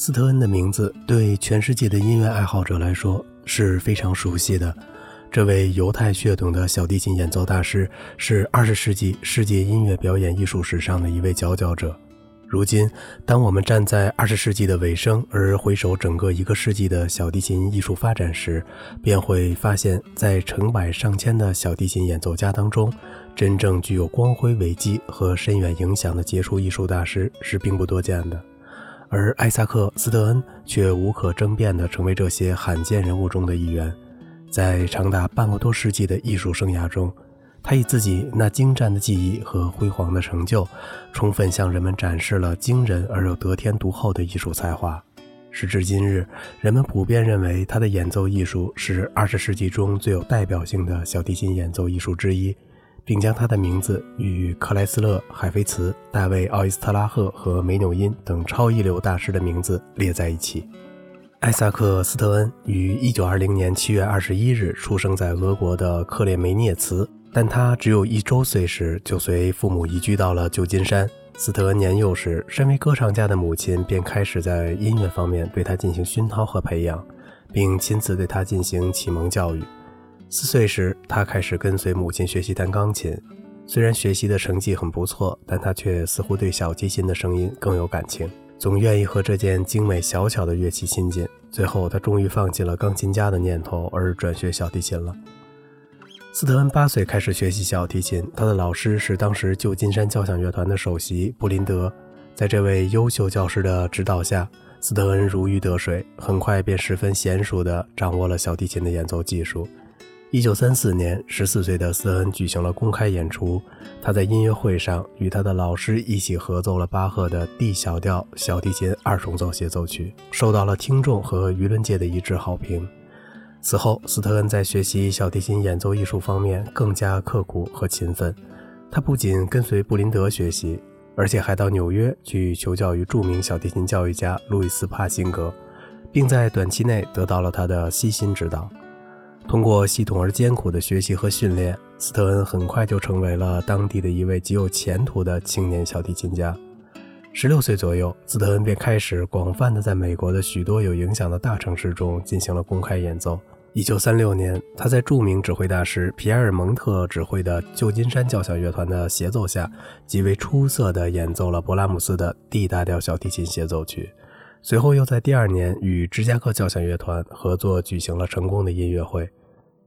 斯特恩的名字对全世界的音乐爱好者来说是非常熟悉的，这位犹太血统的小提琴演奏大师是20世纪世界音乐表演艺术史上的一位佼佼者。如今，当我们站在20世纪的尾声而回首整个一个世纪的小提琴艺术发展时，便会发现在成百上千的小提琴演奏家当中，真正具有光辉伟绩和深远影响的杰出艺术大师是并不多见的，而艾萨克·斯特恩却无可争辩地成为这些罕见人物中的一员。在长达半个多世纪的艺术生涯中，他以自己那精湛的技艺和辉煌的成就，充分向人们展示了惊人而又得天独厚的艺术才华。时至今日，人们普遍认为他的演奏艺术是20世纪中最有代表性的小提琴演奏艺术之一，并将他的名字与克莱斯勒、海菲茨、大卫·奥伊斯特拉赫和梅纽因等超一流大师的名字列在一起。艾萨克·斯特恩于1920年7月21日出生在俄国的克列梅涅茨，但他只有1周岁时就随父母移居到了旧金山。斯特恩年幼时，身为歌唱家的母亲便开始在音乐方面对他进行熏陶和培养，并亲自对他进行启蒙教育。4岁时，他开始跟随母亲学习弹钢琴，虽然学习的成绩很不错，但他却似乎对小提琴的声音更有感情，总愿意和这件精美小巧的乐器亲近。最后，他终于放弃了钢琴家的念头，而转学小提琴了。斯特恩8岁开始学习小提琴，他的老师是当时旧金山交响乐团的首席布林德。在这位优秀教师的指导下，斯特恩如鱼得水，很快便十分娴熟地掌握了小提琴的演奏技术。1934年，14岁的斯特恩举行了公开演出，他在音乐会上与他的老师一起合奏了巴赫的 D 小调小提琴2重奏协奏曲，受到了听众和舆论界的一致好评。此后，斯特恩在学习小提琴演奏艺术方面更加刻苦和勤奋，他不仅跟随布林德学习，而且还到纽约去求教于著名小提琴教育家路易斯·帕辛格，并在短期内得到了他的悉心指导。通过系统而艰苦的学习和训练，斯特恩很快就成为了当地的一位极有前途的青年小提琴家。16岁左右，斯特恩便开始广泛地在美国的许多有影响的大城市中进行了公开演奏。1936年，他在著名指挥大师皮埃尔·蒙特指挥的旧金山交响乐团的协奏下，极为出色地演奏了勃拉姆斯的 D 大调小提琴协奏曲。随后又在第二年与芝加哥交响乐团合作举行了成功的音乐会。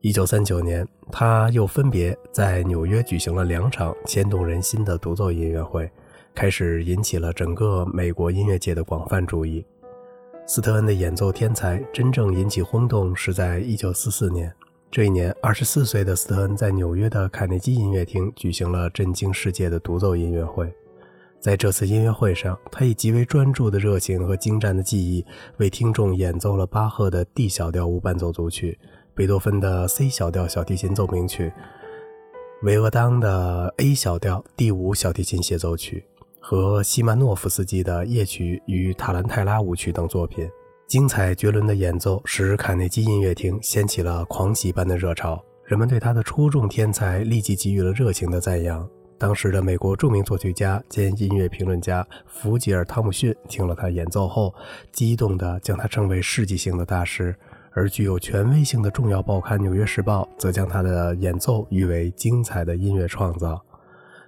1939年，他又分别在纽约举行了2场牵动人心的独奏音乐会，开始引起了整个美国音乐界的广泛注意。斯特恩的演奏天才真正引起轰动是在1944年，这一年24岁的斯特恩在纽约的卡内基音乐厅举行了震惊世界的独奏音乐会。在这次音乐会上，他以极为专注的热情和精湛的技艺为听众演奏了巴赫的 D 小调无伴奏组曲、贝多芬的 C 小调小提琴奏鸣曲、维俄当的 A 小调第5小提琴协奏曲和西曼诺夫斯基的夜曲与塔兰泰拉舞曲等作品。精彩绝伦的演奏使卡内基音乐厅掀起了狂喜般的热潮，人们对他的出众天才立即给予了热情的赞扬。当时的美国著名作曲家兼音乐评论家弗吉尔·汤姆逊听了他演奏后，激动地将他称为世纪性的大师，而具有权威性的重要报刊《纽约时报》则将他的演奏誉为精彩的音乐创造。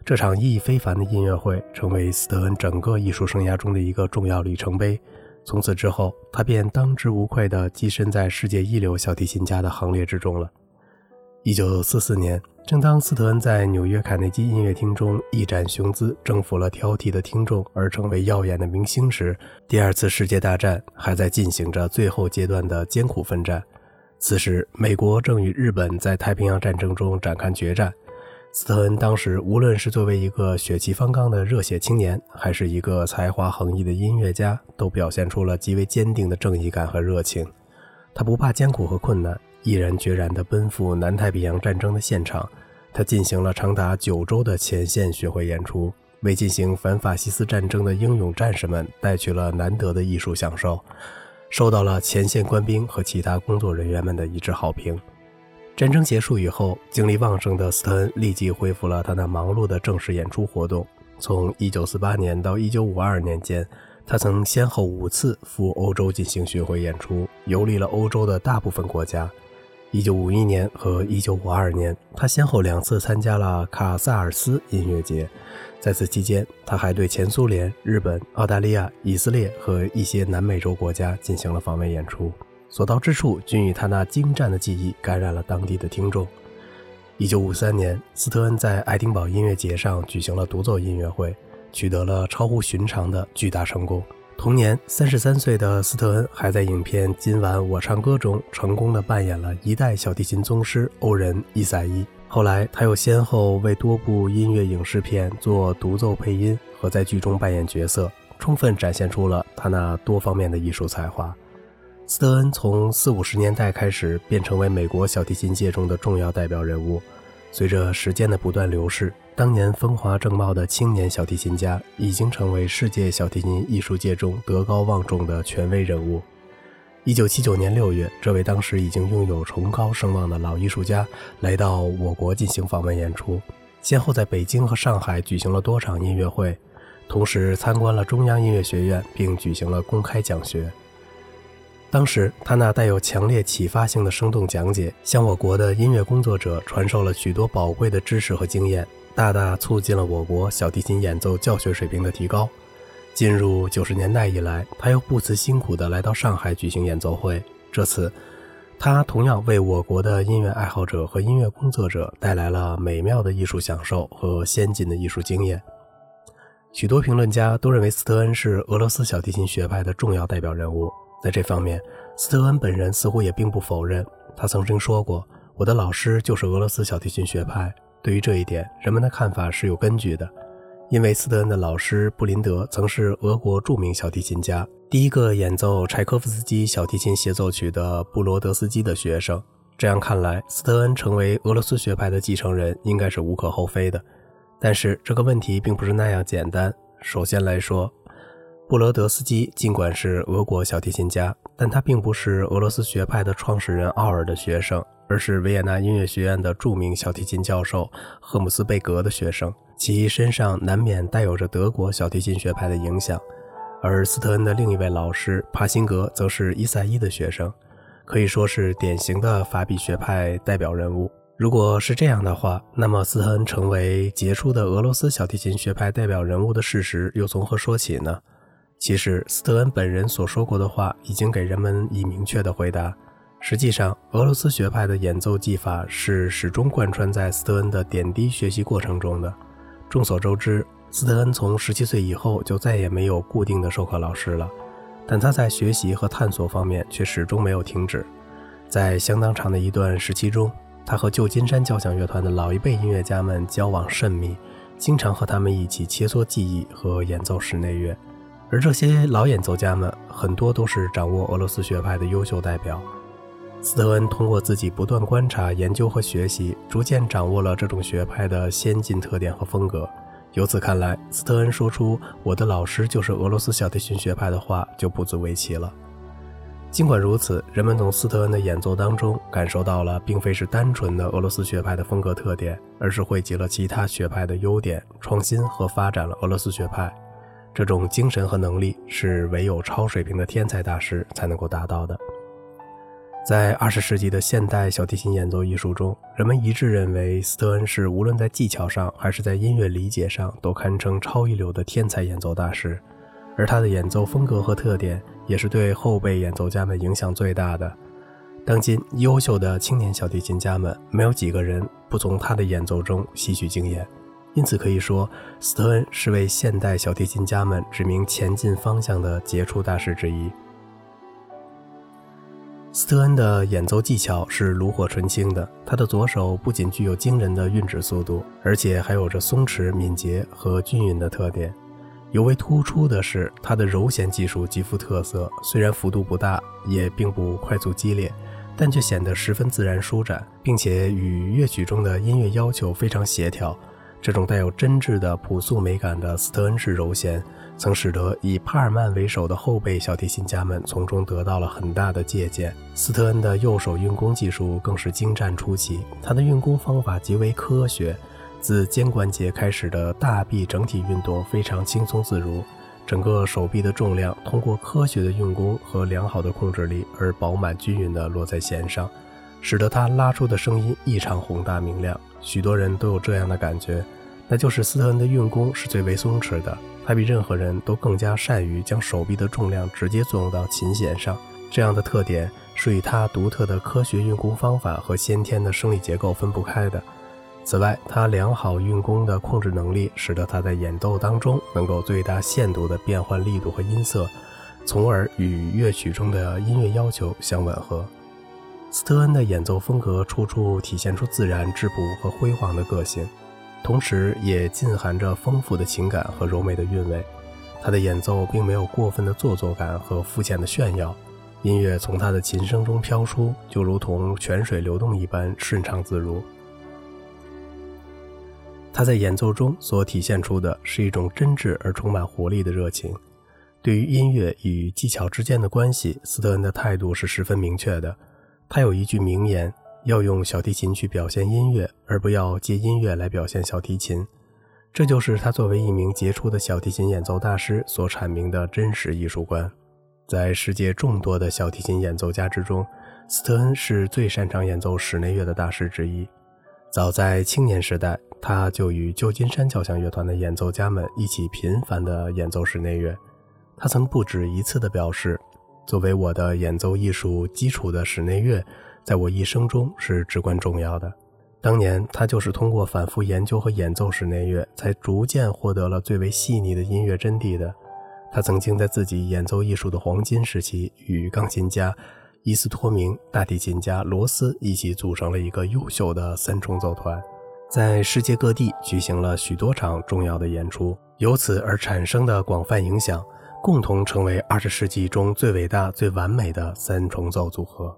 这场意义非凡的音乐会成为斯特恩整个艺术生涯中的一个重要里程碑，从此之后，他便当之无愧地跻身在世界一流小提琴家的行列之中了。1944年，正当斯特恩在纽约卡内基音乐厅中一展雄姿，征服了挑剔的听众而成为耀眼的明星时，第2次世界大战还在进行着最后阶段的艰苦奋战。此时，美国正与日本在太平洋战争中展开决战。斯特恩当时无论是作为一个血气方刚的热血青年，还是一个才华横溢的音乐家，都表现出了极为坚定的正义感和热情。他不怕艰苦和困难，毅然决然地奔赴南太平洋战争的现场，他进行了长达9周的前线巡回演出，为进行反法西斯战争的英勇战士们带去了难得的艺术享受，受到了前线官兵和其他工作人员们的一致好评。战争结束以后，精力旺盛的斯特恩立即恢复了他那忙碌的正式演出活动。从1948年到1952年间，他曾先后5次赴欧洲进行巡回演出，游历了欧洲的大部分国家。1951年和1952年，他先后2次参加了卡萨尔斯音乐节。在此期间，他还对前苏联、日本、澳大利亚、以色列和一些南美洲国家进行了访问演出。所到之处，均以他那精湛的技艺感染了当地的听众。1953年，斯特恩在爱丁堡音乐节上举行了独奏音乐会，取得了超乎寻常的巨大成功。同年33岁的斯特恩还在影片《今晚我唱歌》中成功地扮演了一代小提琴宗师欧仁·伊萨伊。后来他又先后为多部音乐影视片做独奏配音和在剧中扮演角色，充分展现出了他那多方面的艺术才华。斯特恩从40、50年代开始便成为美国小提琴界中的重要代表人物。随着时间的不断流逝，当年风华正茂的青年小提琴家已经成为世界小提琴艺术界中德高望重的权威人物。1979年6月，这位当时已经拥有崇高声望的老艺术家来到我国进行访问演出，先后在北京和上海举行了多场音乐会，同时参观了中央音乐学院并举行了公开讲学。当时他那带有强烈启发性的生动讲解，向我国的音乐工作者传授了许多宝贵的知识和经验，大大促进了我国小提琴演奏教学水平的提高。进入90年代以来，他又不辞辛苦地来到上海举行演奏会，这次他同样为我国的音乐爱好者和音乐工作者带来了美妙的艺术享受和先进的艺术经验。许多评论家都认为斯特恩是俄罗斯小提琴学派的重要代表人物。在这方面，斯特恩本人似乎也并不否认，他曾经说过，我的老师就是俄罗斯小提琴学派。对于这一点，人们的看法是有根据的，因为斯特恩的老师布林德曾是俄国著名小提琴家，第一个演奏柴可夫斯基小提琴协奏曲的布罗德斯基的学生。这样看来，斯特恩成为俄罗斯学派的继承人应该是无可厚非的。但是这个问题并不是那样简单。首先来说，布罗德斯基尽管是俄国小提琴家，但他并不是俄罗斯学派的创始人奥尔的学生，而是维也纳音乐学院的著名小提琴教授赫姆斯贝格的学生，其身上难免带有着德国小提琴学派的影响。而斯特恩的另一位老师帕辛格则是伊萨伊的学生，可以说是典型的法比学派代表人物。如果是这样的话，那么斯特恩成为杰出的俄罗斯小提琴学派代表人物的事实又从何说起呢？其实斯特恩本人所说过的话已经给人们以明确的回答。实际上，俄罗斯学派的演奏技法是始终贯穿在斯特恩的点滴学习过程中的。众所周知，斯特恩从17岁以后就再也没有固定的授课老师了，但他在学习和探索方面却始终没有停止。在相当长的一段时期中，他和旧金山交响乐团的老一辈音乐家们交往甚密，经常和他们一起切磋技艺和演奏室内乐。而这些老演奏家们很多都是掌握俄罗斯学派的优秀代表。斯特恩通过自己不断观察、研究和学习，逐渐掌握了这种学派的先进特点和风格。由此看来，斯特恩说出我的老师就是俄罗斯小提琴学派的话就不足为奇了。尽管如此，人们从斯特恩的演奏当中感受到了并非是单纯的俄罗斯学派的风格特点，而是汇集了其他学派的优点，创新和发展了俄罗斯学派。这种精神和能力是唯有超水平的天才大师才能够达到的。在20世纪的现代小提琴演奏艺术中，人们一致认为斯特恩是无论在技巧上还是在音乐理解上都堪称超一流的天才演奏大师，而他的演奏风格和特点也是对后辈演奏家们影响最大的。当今优秀的青年小提琴家们没有几个人不从他的演奏中吸取经验，因此可以说，斯特恩是为现代小提琴家们指明前进方向的杰出大师之一。斯特恩的演奏技巧是炉火纯青的，他的左手不仅具有惊人的运指速度，而且还有着松弛、敏捷和均匀的特点。尤为突出的是，他的揉弦技术极富特色，虽然幅度不大，也并不快速激烈，但却显得十分自然舒展，并且与乐曲中的音乐要求非常协调。这种带有真挚的朴素美感的斯特恩式揉弦，曾使得以帕尔曼为首的后辈小提琴家们从中得到了很大的借鉴。斯特恩的右手运弓技术更是精湛出奇，他的运弓方法极为科学，自肩关节开始的大臂整体运动非常轻松自如，整个手臂的重量通过科学的用功和良好的控制力而饱满均匀地落在弦上，使得它拉出的声音异常宏大明亮。许多人都有这样的感觉，那就是斯特恩的用功是最为松弛的，他比任何人都更加善于将手臂的重量直接作用到琴弦上。这样的特点是与他独特的科学运功方法和先天的生理结构分不开的。此外，他良好运功的控制能力使得他在演奏当中能够最大限度地变换力度和音色，从而与乐曲中的音乐要求相吻合。斯特恩的演奏风格处处体现出自然、质朴和辉煌的个性，同时也尽含着丰富的情感和柔美的韵味。他的演奏并没有过分的做作感和肤浅的炫耀，音乐从他的琴声中飘出，就如同泉水流动一般顺畅自如。他在演奏中所体现出的是一种真挚而充满活力的热情。对于音乐与技巧之间的关系，斯特恩的态度是十分明确的。他有一句名言，要用小提琴去表现音乐，而不要借音乐来表现小提琴。这就是他作为一名杰出的小提琴演奏大师所阐明的真实艺术观。在世界众多的小提琴演奏家之中，斯特恩是最擅长演奏室内乐的大师之一。早在青年时代，他就与旧金山交响乐团的演奏家们一起频繁地演奏室内乐。他曾不止一次地表示，作为我的演奏艺术基础的室内乐，在我一生中是至关重要的。当年，他就是通过反复研究和演奏室内乐，才逐渐获得了最为细腻的音乐真谛的。他曾经在自己演奏艺术的黄金时期，与钢琴家伊斯托明、大提琴家罗斯一起组成了一个优秀的三重奏团，在世界各地举行了许多场重要的演出。由此而产生的广泛影响，共同成为20世纪中最伟大、最完美的三重奏组合。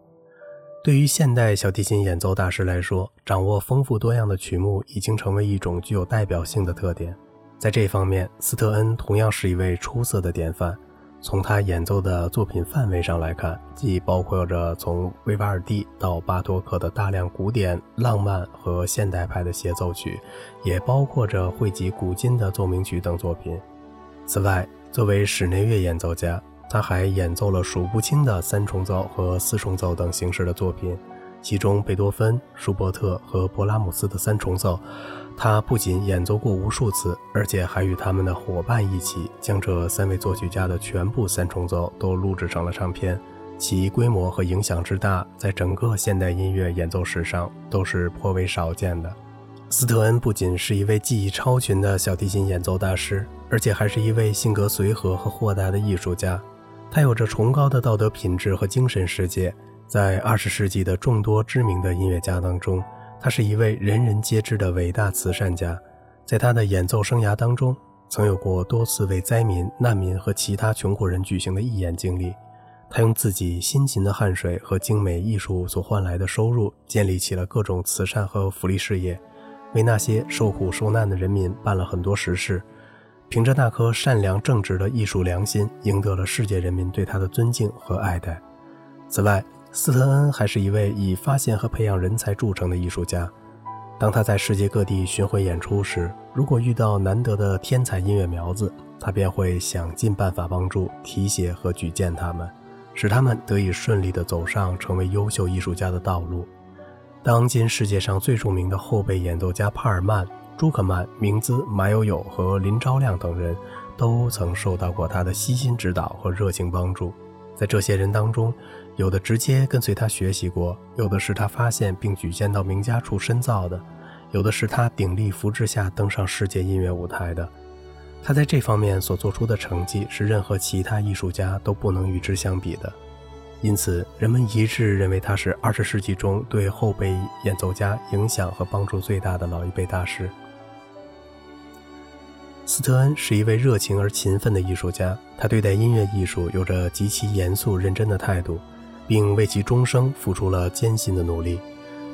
对于现代小提琴演奏大师来说，掌握丰富多样的曲目已经成为一种具有代表性的特点。在这方面，斯特恩同样是一位出色的典范。从他演奏的作品范围上来看，既包括着从维瓦尔第到巴托克的大量古典、浪漫和现代派的协奏曲，也包括着汇集古今的奏鸣曲等作品。此外，作为室内乐演奏家，他还演奏了数不清的三重奏和四重奏等形式的作品。其中贝多芬、舒伯特和勃拉姆斯的三重奏，他不仅演奏过无数次，而且还与他们的伙伴一起将这三位作曲家的全部三重奏都录制成了唱片。其规模和影响之大，在整个现代音乐演奏史上都是颇为少见的。斯特恩不仅是一位技艺超群的小提琴演奏大师，而且还是一位性格随和和豁达的艺术家。他有着崇高的道德品质和精神世界。在20世纪的众多知名的音乐家当中，他是一位人人皆知的伟大慈善家。在他的演奏生涯当中，曾有过多次为灾民、难民和其他穷苦人举行的义演经历。他用自己辛勤的汗水和精美艺术所换来的收入，建立起了各种慈善和福利事业，为那些受苦受难的人民办了很多实事。凭着那颗善良正直的艺术良心，赢得了世界人民对他的尊敬和爱戴。此外，斯特恩还是一位以发现和培养人才著称的艺术家。当他在世界各地巡回演出时，如果遇到难得的天才音乐苗子，他便会想尽办法帮助、提携和举荐他们，使他们得以顺利地走上成为优秀艺术家的道路。当今世界上最著名的后辈演奏家帕尔曼、朱克曼、明兹、马友友和林昭亮等人都曾受到过他的悉心指导和热情帮助。在这些人当中，有的直接跟随他学习过，有的是他发现并举荐到名家处深造的，有的是他鼎力扶持下登上世界音乐舞台的。他在这方面所做出的成绩是任何其他艺术家都不能与之相比的，因此人们一致认为他是20世纪中对后辈演奏家影响和帮助最大的老一辈大师。斯特恩是一位热情而勤奋的艺术家，他对待音乐艺术有着极其严肃认真的态度，并为其终生付出了艰辛的努力。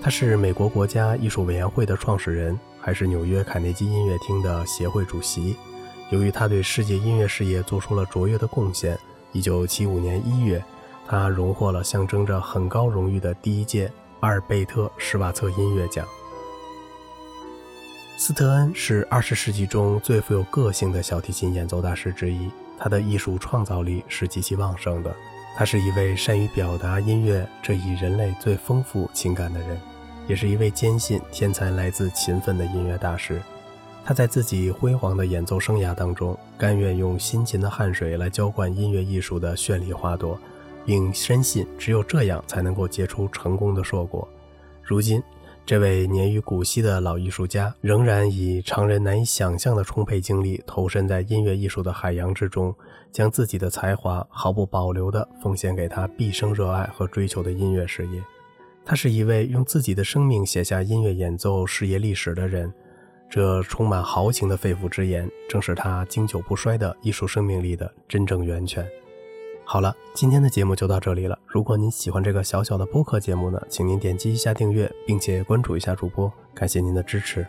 他是美国国家艺术委员会的创始人，还是纽约卡内基音乐厅的协会主席。由于他对世界音乐事业做出了卓越的贡献，1975 年1月，他荣获了象征着很高荣誉的第一届阿尔贝特·施瓦策音乐奖。斯特恩是20世纪中最富有个性的小提琴演奏大师之一，他的艺术创造力是极其旺盛的。他是一位善于表达音乐这一人类最丰富情感的人，也是一位坚信天才来自勤奋的音乐大师。他在自己辉煌的演奏生涯当中，甘愿用辛勤的汗水来浇灌音乐艺术的绚丽花朵，并深信只有这样才能够结出成功的硕果。如今，这位年逾古稀的老艺术家仍然以常人难以想象的充沛精力投身在音乐艺术的海洋之中，将自己的才华毫不保留地奉献给他毕生热爱和追求的音乐事业。他是一位用自己的生命写下音乐演奏事业历史的人，这充满豪情的肺腑之言，正是他经久不衰的艺术生命力的真正源泉。好了，今天的节目就到这里了。如果您喜欢这个小小的播客节目呢，请您点击一下订阅，并且关注一下主播，感谢您的支持。